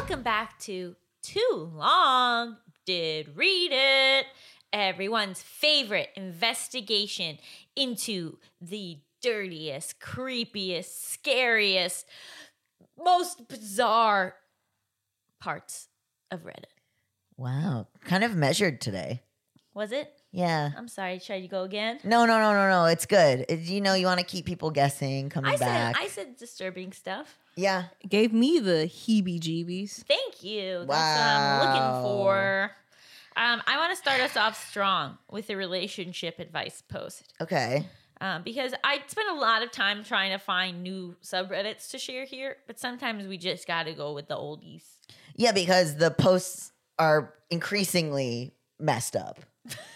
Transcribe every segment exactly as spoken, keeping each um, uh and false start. Welcome back to Too Long Did Read It, everyone's favorite investigation into the dirtiest, creepiest, scariest, most bizarre parts of Reddit. Wow. Kind of measured today. Was it? Yeah. I'm sorry. Should I go again? No, no, no, no, no. It's good. It, you know, you want to keep people guessing, coming I said, back. I said disturbing stuff. Yeah. It gave me the heebie-jeebies. Thank you. Wow. That's what I'm looking for. Um, I want to start us off strong with a relationship advice post. Okay. Um, because I spent a lot of time trying to find new subreddits to share here, but sometimes we just got to go with the oldies. Yeah, because the posts are increasingly messed up.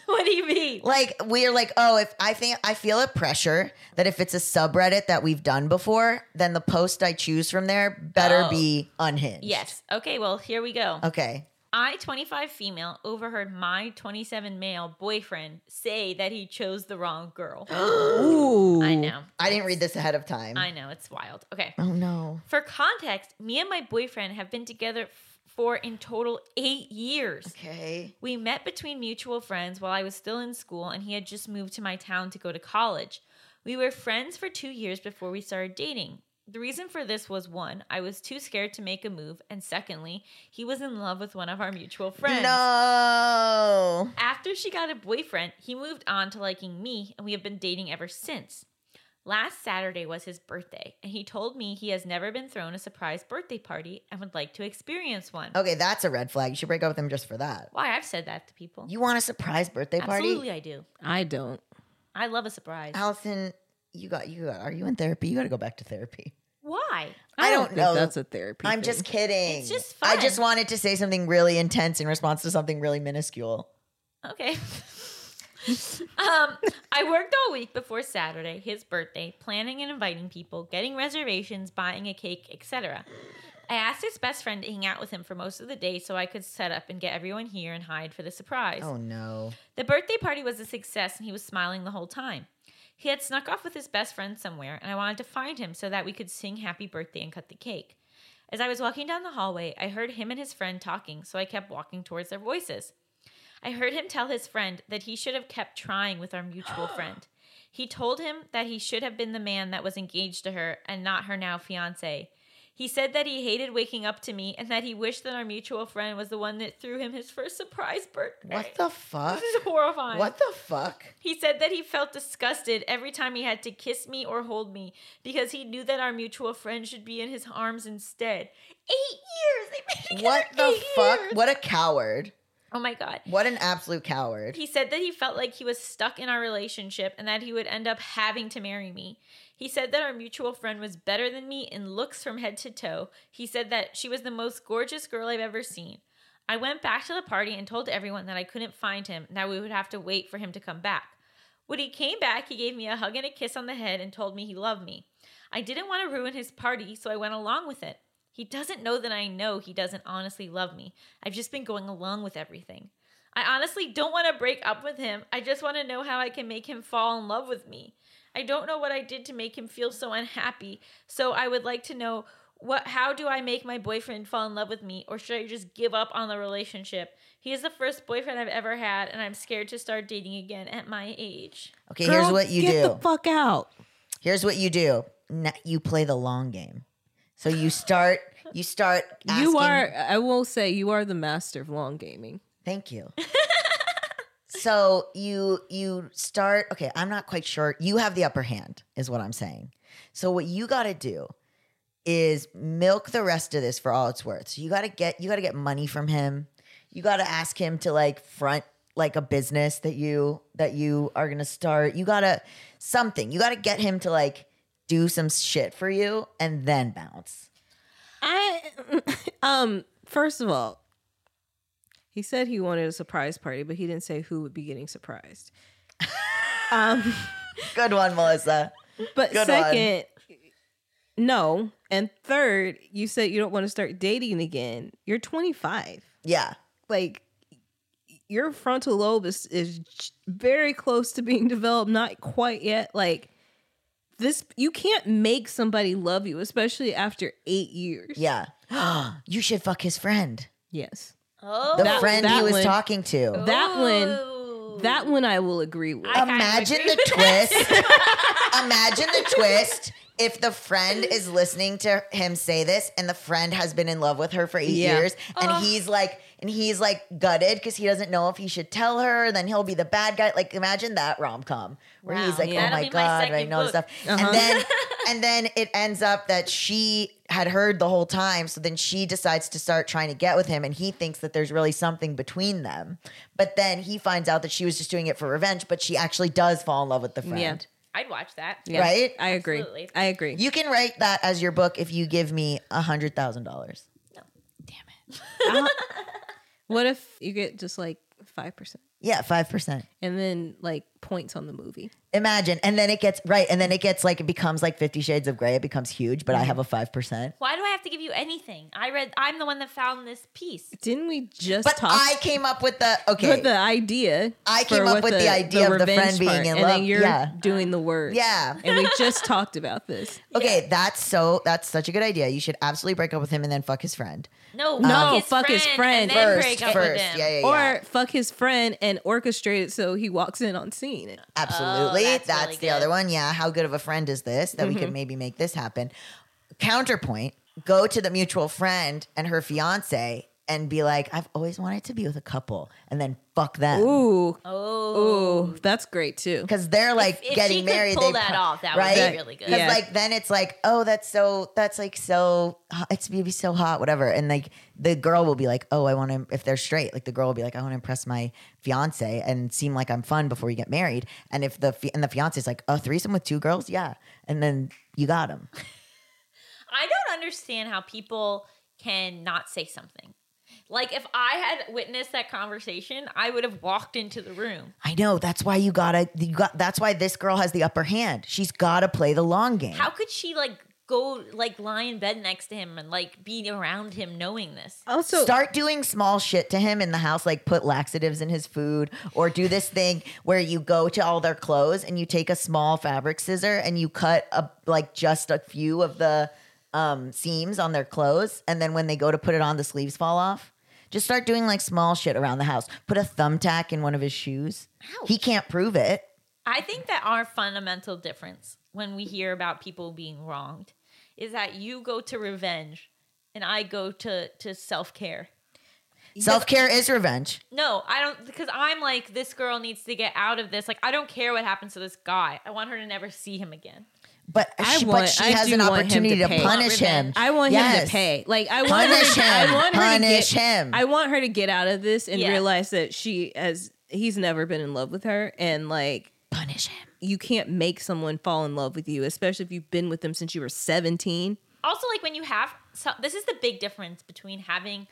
What do you mean? Like, we're like, oh, if I think I feel a pressure that if it's a subreddit that we've done before, then the post I choose from there better oh. be unhinged. Yes. Okay, well, here we go. Okay. I, twenty-five female, overheard my twenty-seven male boyfriend say that he chose the wrong girl. Ooh. I know. I didn't read this ahead of time. I know. It's wild. Okay. Oh, no. For context, me and my boyfriend have been together for in total eight years. Okay. We met between mutual friends while I was still in school, and he had just moved to my town to go to college. We were friends for two years before we started dating. The reason for this was, one, I was too scared to make a move, and secondly, he was in love with one of our mutual friends. No. After she got a boyfriend, he moved on to liking me, and we have been dating ever since. Last Saturday was his birthday, and he told me he has never been thrown a surprise birthday party and would like to experience one. Okay, that's a red flag. You should break up with him just for that. Why? I've said that to people. You want a surprise birthday party? Absolutely, I do. I don't. I love a surprise. Allison, you got you. Got, are you in therapy? You got to go back to therapy. Why? I, I don't, don't think know. That's a therapy. I'm thing. Just kidding. It's just fun. I just wanted to say something really intense in response to something really minuscule. Okay. um, I worked all week before Saturday, his birthday, planning and inviting people, getting reservations, buying a cake, et cetera. I asked his best friend to hang out with him for most of the day so I could set up and get everyone here and hide for the surprise. Oh, no. The birthday party was a success, and he was smiling the whole time. He had snuck off with his best friend somewhere, and I wanted to find him so that we could sing happy birthday and cut the cake. As I was walking down the hallway, I heard him and his friend talking, so I kept walking towards their voices. I heard him tell his friend that he should have kept trying with our mutual friend. He told him that he should have been the man that was engaged to her and not her now fiancé. He said that he hated waking up to me and that he wished that our mutual friend was the one that threw him his first surprise birthday. What the fuck? This is horrifying. What the fuck? He said that he felt disgusted every time he had to kiss me or hold me because he knew that our mutual friend should be in his arms instead. Eight years! They've been together eight years! What the fuck? What a coward. Oh, my God. What an absolute coward. He said that he felt like he was stuck in our relationship and that he would end up having to marry me. He said that our mutual friend was better than me in looks from head to toe. He said that she was the most gorgeous girl I've ever seen. I went back to the party and told everyone that I couldn't find him and that we would have to wait for him to come back. When he came back, he gave me a hug and a kiss on the head and told me he loved me. I didn't want to ruin his party, so I went along with it. He doesn't know that I know he doesn't honestly love me. I've just been going along with everything. I honestly don't want to break up with him. I just want to know how I can make him fall in love with me. I don't know what I did to make him feel so unhappy. So I would like to know what. How do I make my boyfriend fall in love with me? Or should I just give up on the relationship? He is the first boyfriend I've ever had, and I'm scared to start dating again at my age. Okay, Girl, here's what you get do. Get the fuck out. Here's what you do. You play the long game. So you start, you start asking. You are, I will say, you are the master of long gaming. Thank you. So you you start, okay, I'm not quite sure. You have the upper hand is what I'm saying. So what you got to do is milk the rest of this for all it's worth. So you got to get, you got to get money from him. You got to ask him to like front like a business that you, that you are going to start. You got to something, you got to get him to like, do some shit for you and then bounce. I um first of all, he said he wanted a surprise party, but he didn't say who would be getting surprised. um Good one, Melissa. But Good second, one. no. And third, you said you don't want to start dating again. You're twenty-five. Yeah. Like your frontal lobe is is very close to being developed, not quite yet. Like This you can't make somebody love you, especially after eight years. Yeah. You should fuck his friend. Yes. Oh, the that, friend that he was one, talking to. Ooh. That one, that one I will agree with. I Imagine agree the with twist. Imagine the twist if the friend is listening to him say this, and the friend has been in love with her for eight yeah. years, and oh. he's like, and he's like gutted because he doesn't know if he should tell her. Then he'll be the bad guy. Like, imagine that rom com where wow. he's like, yeah. "Oh my god, my I know book. Stuff," uh-huh. and then. And then it ends up that she had heard the whole time. So then she decides to start trying to get with him. And he thinks that there's really something between them. But then he finds out that she was just doing it for revenge. But she actually does fall in love with the friend. Yeah. I'd watch that. Yeah. Right? I agree. Absolutely. I agree. You can write that as your book if you give me one hundred thousand dollars. No. Damn it. What if you get just like five percent? Yeah, five percent. And then like points on the movie. Imagine. And then it gets, right. And then it gets like, it becomes like Fifty Shades of Grey. It becomes huge, but mm-hmm. I have a five percent. Why do I have to give you anything? I read, I'm the one that found this piece. Didn't we just but talk? But I came up with the, okay. With the idea. I came up with the, the idea the of the friend being part, in and love. And then you're yeah. doing the words. Yeah. And we just talked about this. Okay. Yeah. That's so, that's such a good idea. You should absolutely break up with him and then fuck his friend. No, um, no, his fuck friend his friend. First, break up first. With him. Yeah, yeah, yeah. Or fuck his friend and orchestrate it so he walks in on scene. Absolutely. Oh, that's that's really the good. Other one. Yeah. How good of a friend is this that mm-hmm. we could maybe make this happen? Counterpoint, go to the mutual friend and her fiance and be like, I've always wanted to be with a couple, and then fuck them. Ooh. Oh. Ooh. That's great too. Because they're like if, if getting she married. Could pull that pro- off. That right? would be really good. Because yeah. like then it's like, oh, that's so that's like so it's maybe so hot, whatever. And like the girl will be like, oh, I want to if they're straight, like the girl will be like, I want to impress my fiance and seem like I'm fun before we get married. And if the and the fiance is like, oh, threesome with two girls, yeah, and then you got him. I don't understand how people can not say something. Like, if I had witnessed that conversation, I would have walked into the room. I know. That's why you gotta, you got, that's why this girl has the upper hand. She's gotta play the long game. How could she, like, go, like, lie in bed next to him and, like, be around him knowing this? Also, start doing small shit to him in the house, like, put laxatives in his food, or do this thing where you go to all their clothes and you take a small fabric scissor and you cut, a, like, just a few of the um, seams on their clothes. And then when they go to put it on, the sleeves fall off. Just start doing like small shit around the house. Put a thumbtack in one of his shoes. Ouch. He can't prove it. I think that our fundamental difference when we hear about people being wronged is that you go to revenge and I go to, to self-care. Self-care is revenge. No, I don't, because I'm like, this girl needs to get out of this. Like, I don't care what happens to this guy. I want her to never see him again. But I she, want, but she I has an opportunity to, to punish him. I want yes. him to pay. Like I want punish her to, him. I want her punish to get, him. I want her to get out of this and yeah. realize that she has. He's never been in love with her, and like punish him. You can't make someone fall in love with you, especially if you've been with them since you were seventeen. Also, like when you have, so this is the big difference between having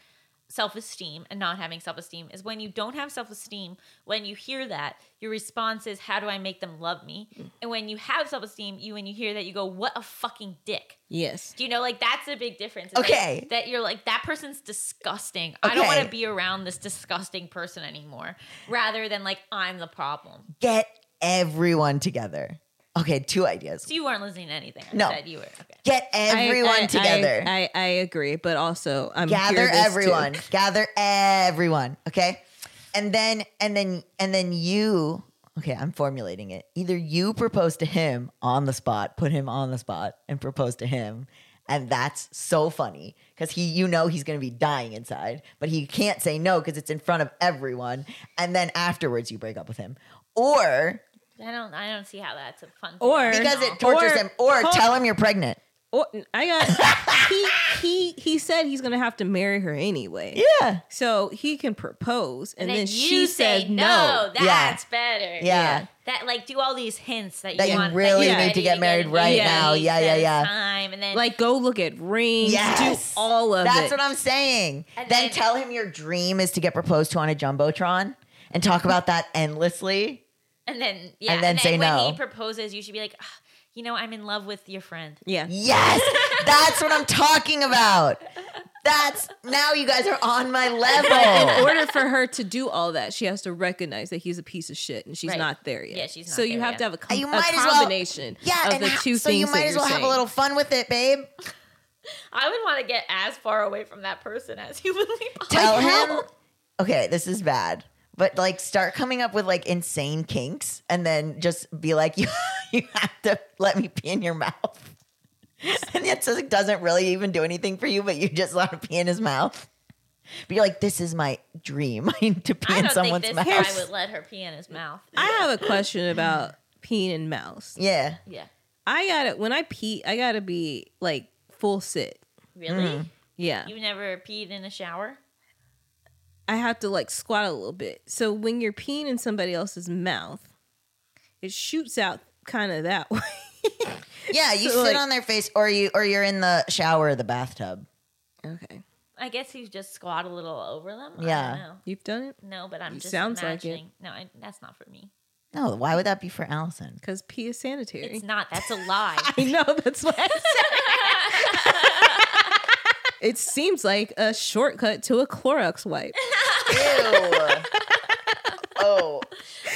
self-esteem and not having self-esteem is when you don't have self-esteem, when you hear that, your response is, how do I make them love me? Mm. And when you have self-esteem, you when you hear that, you go, what a fucking dick. Yes. Do you know, like, that's a big difference. It's okay. Like, that you're like, that person's disgusting. Okay. I don't want to be around this disgusting person anymore, rather than like, I'm the problem. Get everyone together. Okay, two ideas. So you weren't listening to anything. I no. said you were. Okay. Get everyone I, I, together. I, I, I agree, but also I'm gather everyone. Too. Gather everyone. Okay, and then and then and then you. Okay, I'm formulating it. Either you propose to him on the spot, put him on the spot, and propose to him, and that's so funny because he, you know, he's going to be dying inside, but he can't say no because it's in front of everyone. And then afterwards, you break up with him, or. I don't. I don't see how that's a fun. Or thing. Because it tortures or, him. Or hold, tell him you're pregnant. Or I got. he he he said he's gonna have to marry her anyway. Yeah. So he can propose, and, and then, then she says no. no that's yeah. better. Yeah. yeah. That like do all these hints that you, that you want, really that you need to get married to get right yeah. now. Yeah, yeah, yeah. Time, and then like go look at rings. Yes. Do all of that's it. That's what I'm saying. Then, then tell him your dream is to get proposed to on a jumbotron, and talk about that endlessly. And then, yeah, and then, and then say when no. he proposes, you should be like, oh, you know, I'm in love with your friend. Yeah. Yes. That's what I'm talking about. That's now you guys are on my level. In order for her to do all that, she has to recognize that he's a piece of shit and she's right. not there yet. Yeah, she's not so there you have yet. To have a, com- a combination well, yeah, of the ha- two so things. So you might that as well saying. Have a little fun with it, babe. I would want to get as far away from that person as humanly possible. Tell him, okay, this is bad, but like start coming up with like insane kinks and then just be like, you, you have to let me pee in your mouth. And that just doesn't really even do anything for you, but you just let him pee in his mouth. But you're like, this is my dream to pee I in someone's mouth. I don't think this guy would let her pee in his mouth. I have a question about peeing in mouths. Yeah. Yeah. I gotta, when I pee, I gotta be like full sit. Really? Mm. Yeah. You never peed in a shower? I have to like squat a little bit. So when you're peeing in somebody else's mouth, it shoots out kind of that way. Yeah, you so sit like, on their face, or you, or you're in the shower or the bathtub. Okay. I guess you just squat a little over them. Yeah, I don't know. You've done it. No, but I'm it just sounds imagining. Like it. No, I, that's not for me. No, why would that be for Allison? Because pee is sanitary. It's not. That's a lie. I know. That's what I said. It seems like a shortcut to a Clorox wipe. Ew. Oh.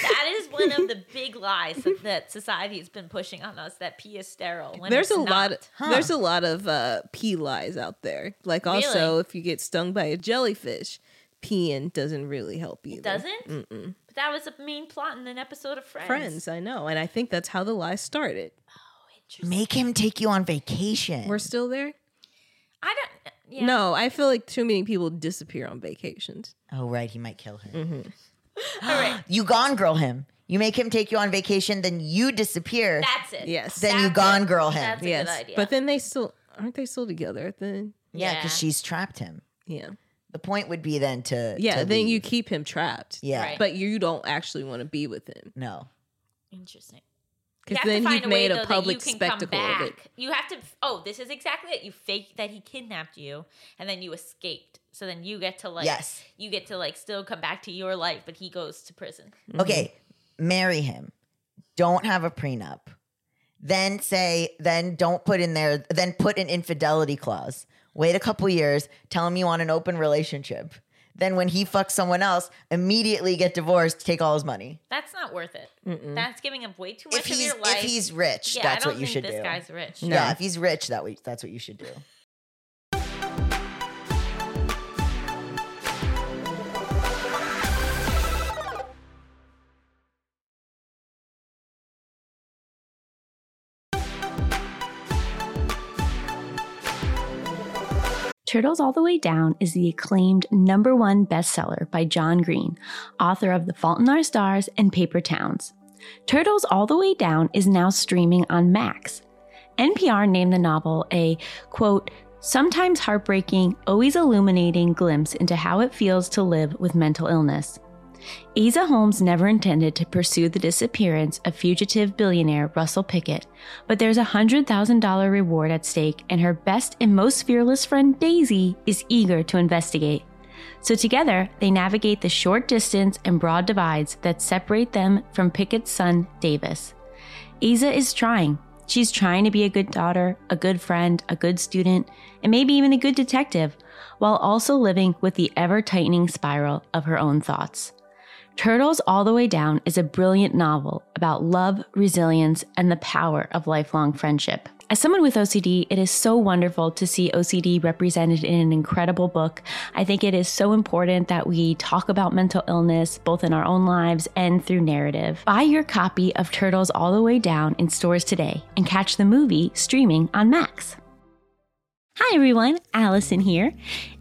That is one of the big lies that, that society has been pushing on us, that pee is sterile. When there's, it's a not. Lot of, huh. there's a lot of uh, pee lies out there. Like also, really? If you get stung by a jellyfish, peeing doesn't really help either. It doesn't? Mm-mm. But that was a main plot in an episode of Friends. Friends, I know. And I think that's how the lie started. Oh, interesting. Make him take you on vacation. We're still there? I don't... Yeah. No, I feel like too many people disappear on vacations. Oh, right. He might kill her. Mm-hmm. All right. You gone girl him. You make him take you on vacation, then you disappear. That's it. Yes. Then That's you gone it. Girl him. That's a yes. good idea. But then they still aren't they still together then? Yeah, because yeah. she's trapped him. Yeah. The point would be then to yeah. To then leave. You keep him trapped. Yeah. Right. But you don't actually want to be with him. No. Interesting. Because you then you've a made way, a though, public spectacle of it. You have to. Oh, this is exactly it. You fake that he kidnapped you, and then you escaped. So then you get to like. Yes. You get to like still come back to your life, but he goes to prison. Mm-hmm. Okay, marry him. Don't have a prenup. Then say. Then don't put in there. Then put an infidelity clause. Wait a couple years. Tell him you want an open relationship. Then when he fucks someone else, immediately get divorced, take all his money. That's not worth it. Mm-mm. That's giving him way too much of your life. If he's rich, yeah, that's what you should do. I don't think this guy's rich. No. Yeah, if he's rich, that we, that's what you should do. Turtles All the Way Down is the acclaimed number one bestseller by John Green, author of The Fault in Our Stars and Paper Towns. Turtles All the Way Down is now streaming on Max. N P R named the novel a, quote, sometimes heartbreaking, always illuminating glimpse into how it feels to live with mental illness. Aza Holmes never intended to pursue the disappearance of fugitive billionaire Russell Pickett, but there's a one hundred thousand dollars reward at stake, and her best and most fearless friend Daisy is eager to investigate. So together, they navigate the short distance and broad divides that separate them from Pickett's son, Davis. Aza is trying. She's trying to be a good daughter, a good friend, a good student, and maybe even a good detective, while also living with the ever-tightening spiral of her own thoughts. Turtles All the Way Down is a brilliant novel about love, resilience, and the power of lifelong friendship. As someone with O C D, it is so wonderful to see O C D represented in an incredible book. I think it is so important that we talk about mental illness, both in our own lives and through narrative. Buy your copy of Turtles All the Way Down in stores today and catch the movie streaming on Max. Hi everyone, Allison here.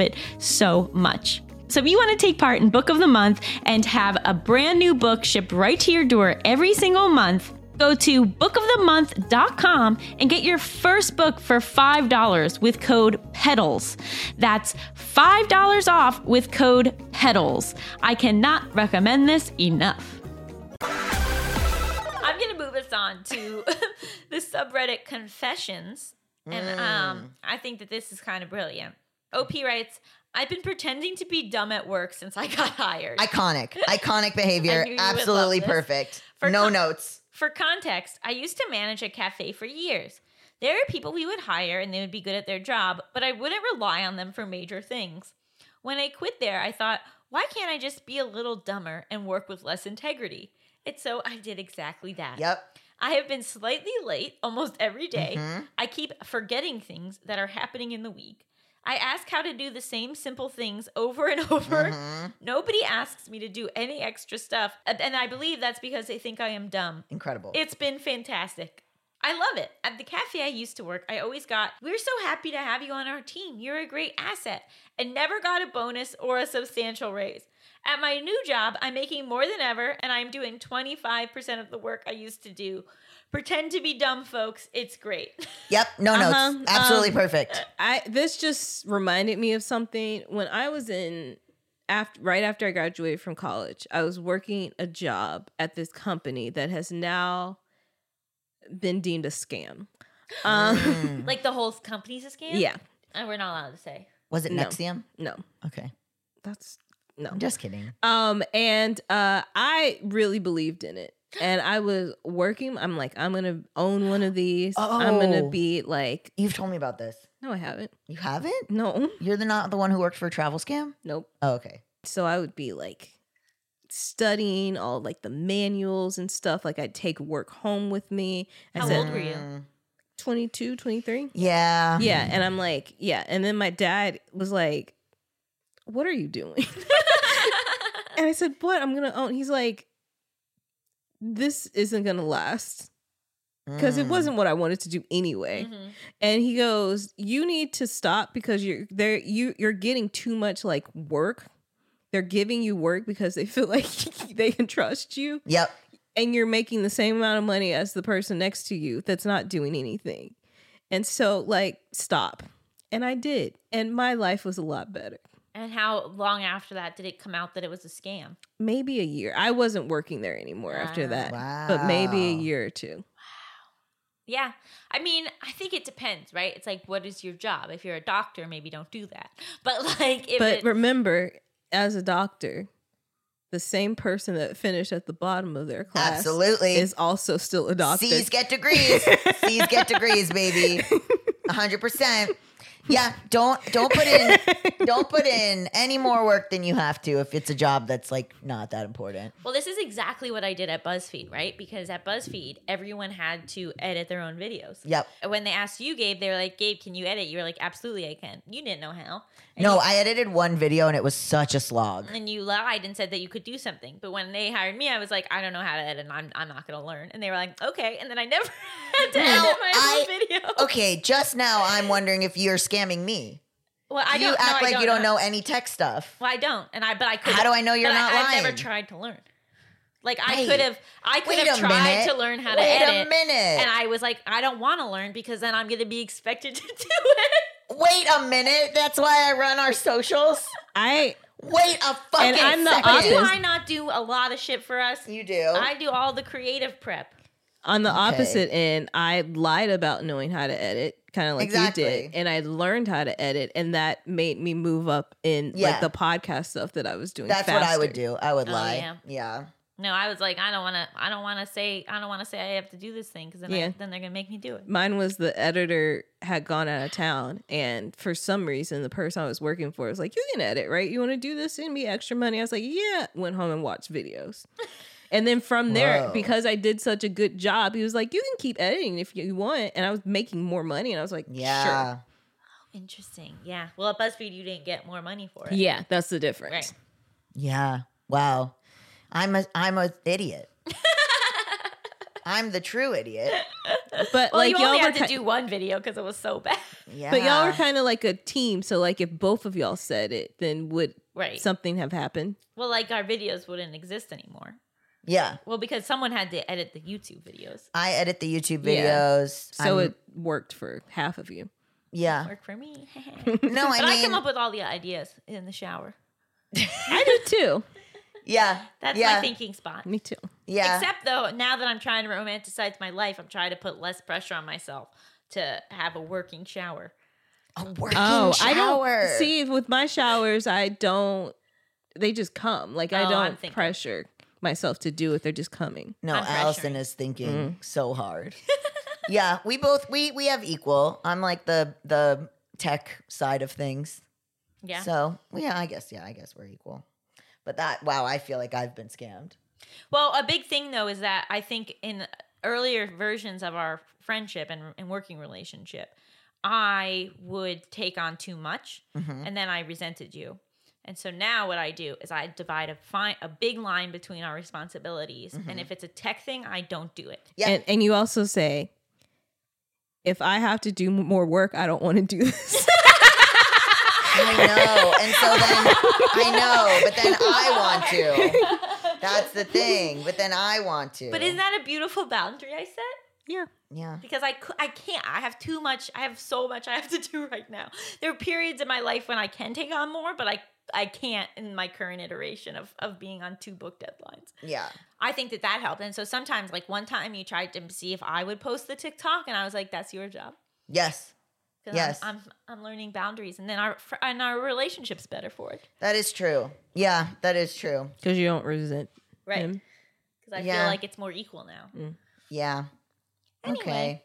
it so much. So if you want to take part in Book of the Month and have a brand new book shipped right to your door every single month, go to book of the month dot com and get your first book for five dollars with code PEDALS. That's five dollars off with code PEDALS. I cannot recommend this enough. I'm going to move us on to the subreddit Confessions. And um, I think that this is kind of brilliant. O P writes, I've been pretending to be dumb at work since I got hired. Iconic. Iconic behavior. Absolutely perfect. For no con- notes. For context, I used to manage a cafe for years. There are people we would hire and they would be good at their job, but I wouldn't rely on them for major things. When I quit there, I thought, why can't I just be a little dumber and work with less integrity? And so I did exactly that. Yep. I have been slightly late almost every day. Mm-hmm. I keep forgetting things that are happening in the week. I ask how to do the same simple things over and over. Mm-hmm. Nobody asks me to do any extra stuff. And I believe that's because they think I am dumb. Incredible. It's been fantastic. I love it. At the cafe I used to work, I always got, we're so happy to have you on our team. You're a great asset. And never got a bonus or a substantial raise. At my new job, I'm making more than ever, and I'm doing twenty-five percent of the work I used to do. Pretend to be dumb, folks. It's great. Yep. No uh-huh. notes. Absolutely um, perfect. I This just reminded me of something. When I was in, after, right after I graduated from college, I was working a job at this company that has now been deemed a scam. Um, mm. Like the whole company's a scam? Yeah. And we're not allowed to say. Was it no. Nexium? No. Okay. That's... No, I'm just kidding. Um, and uh, I really believed in it, and I was working. I'm like, I'm gonna own one of these. Oh, I'm gonna be like. You've told me about this. No, I haven't. You haven't? No, you're the not the one who worked for a travel scam. Nope. Oh, okay. So I would be like studying all like the manuals and stuff. Like I'd take work home with me. I How said, old were you? twenty-two, twenty-three Yeah. Yeah, and I'm like, yeah, and then my dad was like, what are you doing? And I said, what? I'm going to own. He's like, this isn't going to last because mm. it wasn't what I wanted to do anyway. Mm-hmm. And he goes, you need to stop because you're there. You, you're getting too much like work. They're giving you work because they feel like they can trust you. Yep. And you're making the same amount of money as the person next to you that's not doing anything. And so like, stop. And I did. And my life was a lot better. And how long after that did it come out that it was a scam? Maybe a year. I wasn't working there anymore wow. after that. Wow. But maybe a year or two. Wow. Yeah. I mean, I think it depends, right? It's like, what is your job? If you're a doctor, maybe don't do that. But like, if But it- remember, as a doctor, the same person that finished at the bottom of their class Absolutely. Is also still a doctor. C's get degrees. C's get degrees, baby. one hundred percent. Yeah, don't don't put in don't put in any more work than you have to if it's a job that's like not that important. Well, this is exactly what I did at BuzzFeed, right? Because at BuzzFeed, everyone had to edit their own videos. Yep. When they asked you, Gabe, they were like, "Gabe, can you edit?" You were like, "Absolutely, I can." You didn't know how. And no, you- I edited one video and it was such a slog. And you lied and said that you could do something. But when they hired me, I was like, "I don't know how to edit, and I'm I'm not going to learn." And they were like, "Okay." And then I never had to now, edit my I, own video. Okay, just now I'm wondering if you're scared. Scamming me. Well, I you don't, act no, I like don't you don't know. know any tech stuff. Well, I don't, and I but I could. How do I know you're not I, lying? I've never tried to learn. Like I hey, could have, I could have tried minute. to learn how wait to edit. Wait a minute! And I was like, I don't want to learn because then I'm going to be expected to do it. wait a minute. That's why I run our socials. I... Wait a fucking and I'm the second. Opposite. Do I not do a lot of shit for us? You do. I do all the creative prep. On the okay. opposite end, I lied about knowing how to edit, kind of like exactly. you did. And I learned how to edit, and that made me move up in yeah. like the podcast stuff that I was doing. That's faster. What I would do. I would lie. Oh, yeah. yeah. No, I was like, I don't want to. I don't want to say. I don't want to say I have to do this thing because then, yeah. then they're gonna make me do it. Mine was the editor had gone out of town, and for some reason, the person I was working for was like, "You can edit, right? You want to do this and be extra money?" I was like, "Yeah." Went home and watched videos, and then from there, Whoa. because I did such a good job, he was like, "You can keep editing if you want," and I was making more money, and I was like, "Yeah, sure." Oh, interesting. Yeah. Well, at BuzzFeed, you didn't get more money for it. Yeah, that's the difference. Right. Yeah. Wow. I'm a I'm a idiot. I'm the true idiot. But well, like you y'all only were had ki- to do one video because it was so bad. Yeah. But y'all were kind of like a team, so like if both of y'all said it, then would right. something have happened? Well, like our videos wouldn't exist anymore. Yeah. Well, because someone had to edit the YouTube videos. I edit the YouTube videos. Yeah. So I'm, it worked for half of you. Yeah. It didn't work for me. No, but I mean, I come up with all the ideas in the shower. I do too. Yeah. That's yeah. my thinking spot. Me too. Yeah. Except though, now that I'm trying to romanticize my life, I'm trying to put less pressure on myself to have a working shower. A working oh, shower. I don't see with my showers, I don't they just come. Like oh, I don't pressure myself to do it. They're just coming. No, Allison is thinking mm-hmm. so hard. Yeah, we both we we have equal. I'm like the the tech side of things. Yeah. So yeah, I guess, yeah, I guess we're equal. But that, wow, I feel like I've been scammed. Well, a big thing, though, is that I think in earlier versions of our friendship and, and working relationship, I would take on too much, mm-hmm. and then I resented you. And so now what I do is I divide a fine, a big line between our responsibilities, mm-hmm. and if it's a tech thing, I don't do it. Yeah. And, and you also say, if I have to do more work, I don't want to do this. I know, and so then I know, but then I want to. That's the thing, but then I want to. But isn't that a beautiful boundary I set? Yeah. Yeah. Because I, I can't, I have too much, I have so much I have to do right now. There are periods in my life when I can take on more, but I I can't in my current iteration of, of being on two book deadlines. Yeah. I think that that helped. And so sometimes, like one time you tried to see if I would post the TikTok, and I was like, that's your job. Yes. Yes, I'm, I'm I'm learning boundaries, and then our and our relationship's better for it. That is true. Yeah, that is true. Because you don't resent, right? Because I yeah. feel like it's more equal now. Mm. Yeah. Anyway. Okay.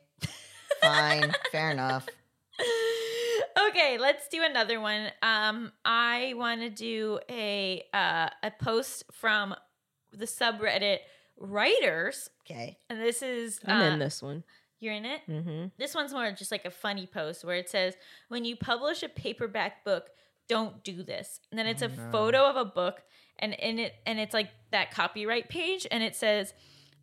Fine. Fair enough. Okay, let's do another one. Um, I want to do a uh, a post from the subreddit Writers. Okay. And this is uh, I'm in this one. You're in it? Mm-hmm. This one's more just like a funny post where it says, when you publish a paperback book, don't do this. And then it's oh, a no. photo of a book, and in it, and it's like that copyright page, and it says,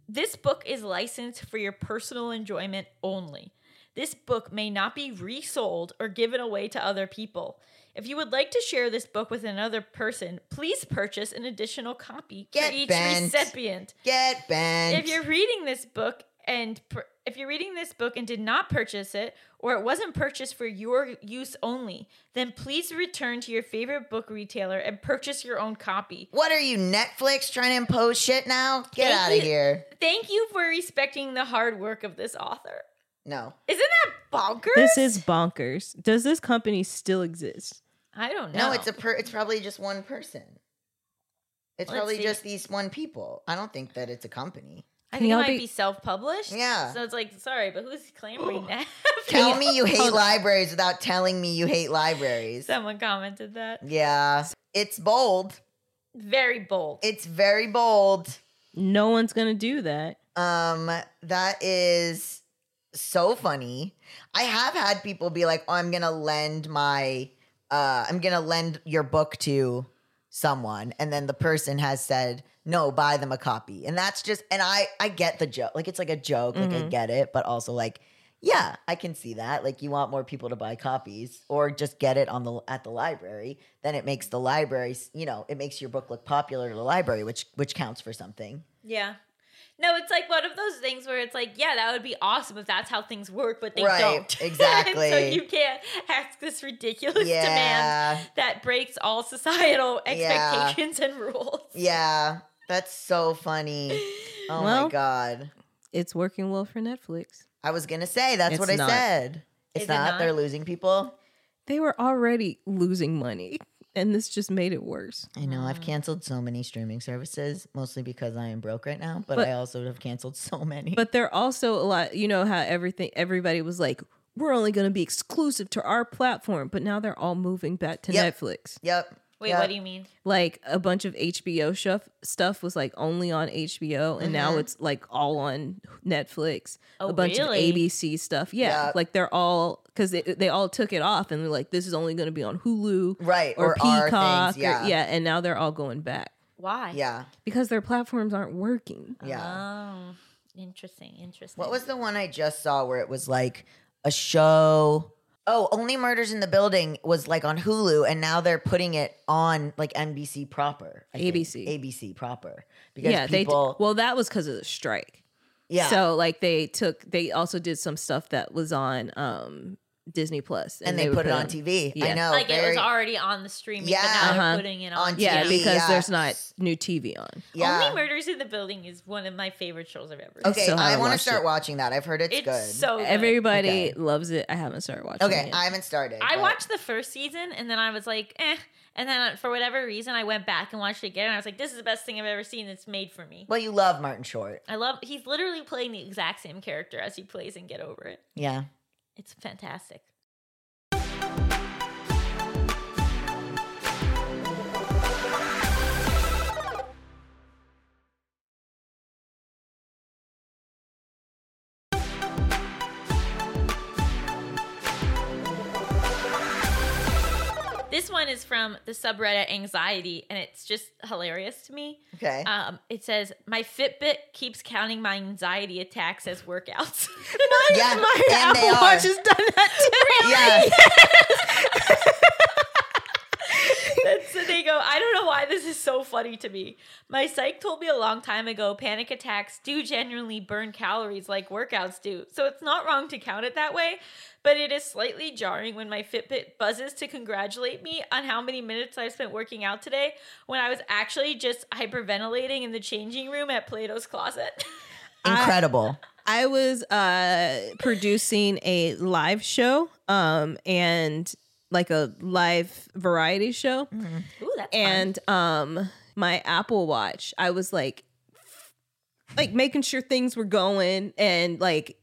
this book is licensed for your personal enjoyment only. This book may not be resold or given away to other people. If you would like to share this book with another person, please purchase an additional copy Get for each bent. recipient. Get bent. If you're reading this book and... Pr- If you're reading this book and did not purchase it, or it wasn't purchased for your use only, then please return to your favorite book retailer and purchase your own copy. What are you, Netflix, trying to impose shit now? Get out of here. Thank you for respecting the hard work of this author. No. Isn't that bonkers? This is bonkers. Does this company still exist? I don't know. No, it's a per- it's probably just one person. It's Let's probably see. just these one people. I don't think that it's a company. I think it might be, be self-published. Yeah. So it's like, sorry, but who's clamoring that? Tell me you hate libraries without telling me you hate libraries. Someone commented that. Yeah. It's bold. Very bold. It's very bold. No one's going to do that. Um, that is so funny. I have had people be like, oh, I'm going to lend my, uh, I'm going to lend your book to someone. And then the person has said, no, buy them a copy. And that's just, and I, I get the joke. Like, it's like a joke. Like, mm-hmm. I get it. But also, like, yeah, I can see that. Like, you want more people to buy copies or just get it on the at the library. Then it makes the library, you know, it makes your book look popular to the library, which which counts for something. Yeah. No, it's like one of those things where it's like, yeah, that would be awesome if that's how things work, but they right, don't. Exactly. So you can't ask this ridiculous yeah. demand that breaks all societal expectations yeah. and rules. Yeah. That's so funny. Oh, well, my God. It's working well for Netflix. I was going to say, that's it's what I not. said. It's Is not, it not? They're losing people. They were already losing money, and this just made it worse. I know. I've canceled so many streaming services, mostly because I am broke right now, but, but I also have canceled so many. But they're also a lot, you know, how everything, everybody was like, we're only going to be exclusive to our platform, but now they're all moving back to yep. Netflix. Yep. Wait, yep. what do you mean? Like a bunch of H B O stuff stuff was like only on H B O, and mm-hmm. now it's like all on Netflix. Oh, a bunch really? of A B C stuff. Yeah, yep. like they're all, because they, they all took it off and they're like, this is only going to be on Hulu right, or, or Peacock. Things, yeah. Or, yeah, and now they're all going back. Why? Yeah. Because their platforms aren't working. Yeah. Oh, interesting, interesting. What was the one I just saw where it was like a show... Oh, Only Murders in the Building was like on Hulu, and now they're putting it on like N B C proper. I ABC. Think. A B C proper. Because yeah, people... they d- well, that was because of the strike. Yeah. So like they took, they also did some stuff that was on um, Disney Plus. And, and they, they put, put it on T V. Yeah. I know. Like very... it was already on the streaming, yeah. but now they're uh-huh. putting it on, on T V. Yeah, because yeah. there's not new T V on. Yeah. Only Murders in the Building is one of my favorite shows I've ever seen. Okay, so I want to start it. watching that. I've heard it's, it's good. It's so good. Everybody okay. loves it. I haven't started watching okay, it. Okay, I haven't started. I but... watched the first season, and then I was like, eh. And then for whatever reason, I went back and watched it again, and I was like, this is the best thing I've ever seen that's made for me. Well, you love Martin Short. I love, he's literally playing the exact same character as he plays in Get Over It. Yeah. It's fantastic. This one is from the subreddit Anxiety, and it's just hilarious to me. Okay. Um, it says, my Fitbit keeps counting my anxiety attacks as workouts. my yeah, my Apple Watch has done that too. Really? Yeah. That's the thing. I don't know why this is so funny to me. My psych told me a long time ago, panic attacks do genuinely burn calories like workouts do. So it's not wrong to count it that way, but it is slightly jarring when my Fitbit buzzes to congratulate me on how many minutes I spent working out today when I was actually just hyperventilating in the changing room at Plato's Closet. Incredible. I, I was uh, producing a live show um, and... like a live variety show. Mm. Ooh, that's and fun. um my Apple Watch, I was like like making sure things were going and like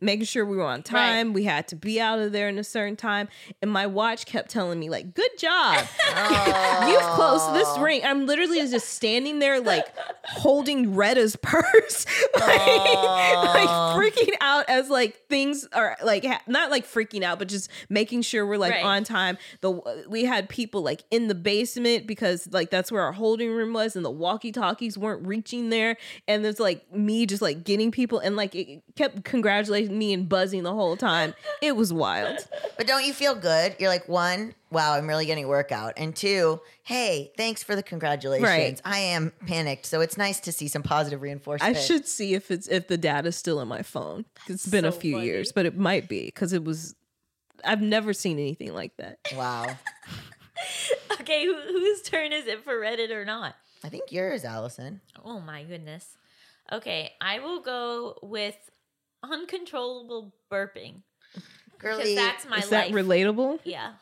making sure we were on time. Right. We had to be out of there in a certain time. And my watch kept telling me like, good job. Oh. You've closed this ring. I'm literally just standing there like holding Retta's purse, like, oh. like freaking out as like things are like, ha- not like freaking out, but just making sure we're like right. on time. The We had people like in the basement because like that's where our holding room was, and the walkie talkies weren't reaching there. And there's like me just like getting people, and like it kept congratulating me and buzzing the whole time. It was wild. But don't you feel good? You're like, one, wow, I'm really getting a workout. And two, hey, thanks for the congratulations. Right. I am panicked. So it's nice to see some positive reinforcement. I should see if it's if the data's still in my phone. It's been so a few funny. years, but it might be because it was I've never seen anything like that. Wow. Okay, who, whose turn is it for Reddit or not? I think yours, Allison. Oh my goodness. Okay, I will go with uncontrollable burping. Girly. That's my Is that life. relatable? Yeah.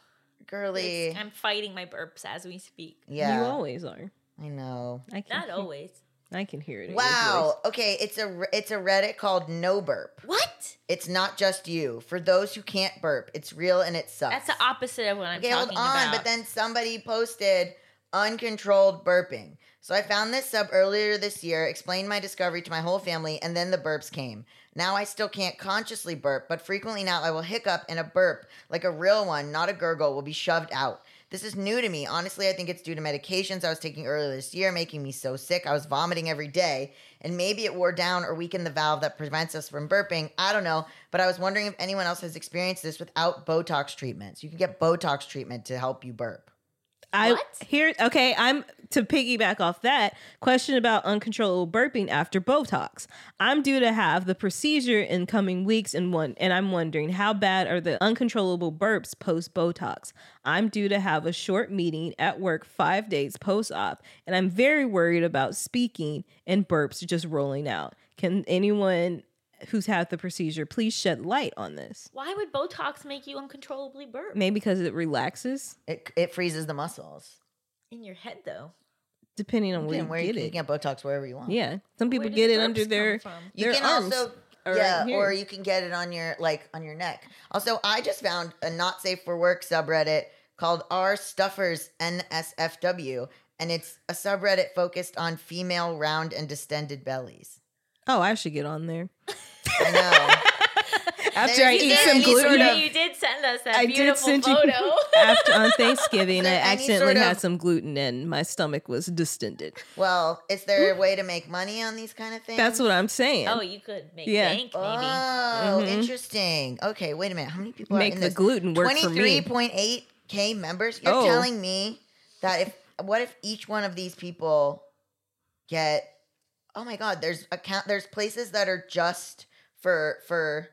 Girly. It's, I'm fighting my burps as we speak. Yeah. You always are. I know. I can Not hear, always. I can hear it. Wow. Okay. It's a, it's a Reddit called No Burp. What? It's not just you. For those who can't burp, it's real and it sucks. That's the opposite of what I'm okay, talking about. Okay, hold on. About. But then somebody posted uncontrolled burping. So I found this sub earlier this year, explained my discovery to my whole family, and then the burps came. Now I still can't consciously burp, but frequently now I will hiccup, and a burp, like a real one, not a gurgle, will be shoved out. This is new to me. Honestly, I think it's due to medications I was taking earlier this year, making me so sick. I was vomiting every day, and maybe it wore down or weakened the valve that prevents us from burping. I don't know, but I was wondering if anyone else has experienced this without Botox treatments. You can get Botox treatment to help you burp. I what? Here, okay, I'm to piggyback off that question about uncontrollable burping after Botox. I'm due to have the procedure in coming weeks, and one, and I'm wondering how bad are the uncontrollable burps post Botox. I'm due to have a short meeting at work five days post op, and I'm very worried about speaking and burps just rolling out. Can anyone who's had the procedure please shed light on this? Why would Botox make you uncontrollably burp? Maybe because it relaxes. It it freezes the muscles. In your head, though. Depending on where you where get you, it. You can get Botox wherever you want. Yeah. Some people get it under their, their You can arms also, yeah, right or you can get it on your, like, on your neck. Also, I just found a not safe for work subreddit called R Stuffers N S F W, and it's a subreddit focused on female round and distended bellies. Oh, I should get on there. I know. After I eat some gluten, sort of, you did send us that I beautiful did send photo. You, after on Thanksgiving, so I accidentally sort of, had some gluten and my stomach was distended. Well, is there a way to make money on these kind of things? That's what I'm saying. Oh, you could make yeah. bank, maybe. Oh, mm-hmm. Interesting. Okay, wait a minute. How many people make are in the this? gluten work for me? twenty-three point eight K members. You're oh. telling me that if what if each one of these people get? Oh my God! There's account. There's places that are just for for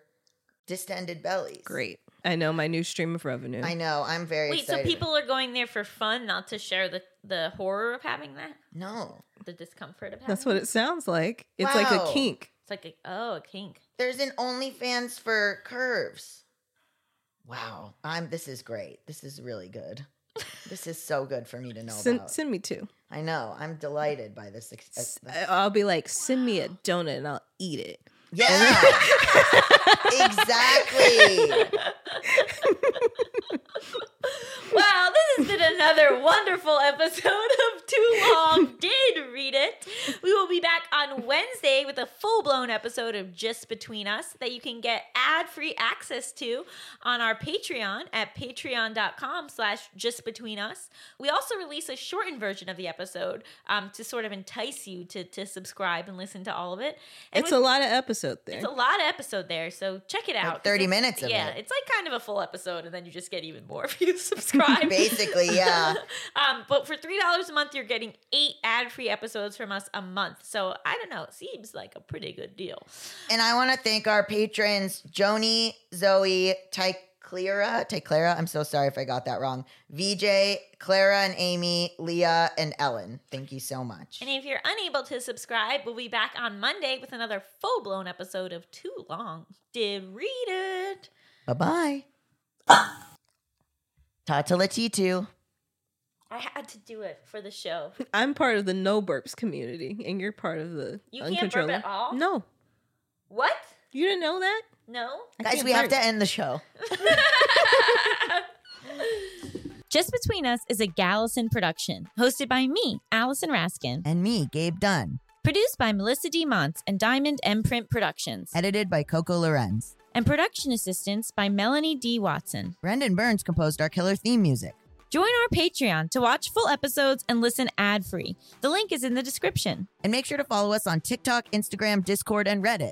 distended bellies. Great! I know my new stream of revenue. I know. I'm very Wait, excited. So people are going there for fun, not to share the, the horror of having that. No, the discomfort of having. That's what it sounds like. It's wow. like a kink. It's like a, oh, a kink. There's an OnlyFans for curves. Wow! I'm. This is great. This is really good. This is so good for me to know send, about. Send me two. I know. I'm delighted by this. Ex- I'll be like, send wow. me a donut and I'll eat it. Yeah. Exactly. Wow, this has been another wonderful episode of Too Long Did Read It. We will be back on Wednesday with a full-blown episode of Just Between Us that you can get ad-free access to on our Patreon at patreon.com slash justbetweenus. We also release a shortened version of the episode um, to sort of entice you to, to subscribe and listen to all of it. And it's with, a lot of episode there. It's a lot of episode there, so check it out. Like thirty minutes of yeah, it. Yeah, it's like kind of a full episode, and then you just get even more if you subscribe. Basically, yeah. um, but for three dollars a month, you're getting eight ad-free episodes from us a month. So, I don't know. It seems like a pretty good deal. And I want to thank our patrons, Joni, Zoe, Tyclera, Tyclera, I'm so sorry if I got that wrong, V J, Clara and Amy, Leah and Ellen. Thank you so much. And if you're unable to subscribe, we'll be back on Monday with another full-blown episode of Too Long Did Read It. Bye-bye. Tatalatitu. I had to do it for the show. I'm part of the no burps community, and you're part of the you can't burp at all? No. What? You didn't know that? No. I Guys, we burp. have to end the show. Just Between Us is a Gallison production, hosted by me, Allison Raskin. And me, Gabe Dunn. Produced by Melissa D. Monts and Diamond Imprint Productions. Edited by Coco Lorenz. And production assistance by Melanie D. Watson. Brendan Burns composed our killer theme music. Join our Patreon to watch full episodes and listen ad-free. The link is in the description. And make sure to follow us on TikTok, Instagram, Discord, and Reddit.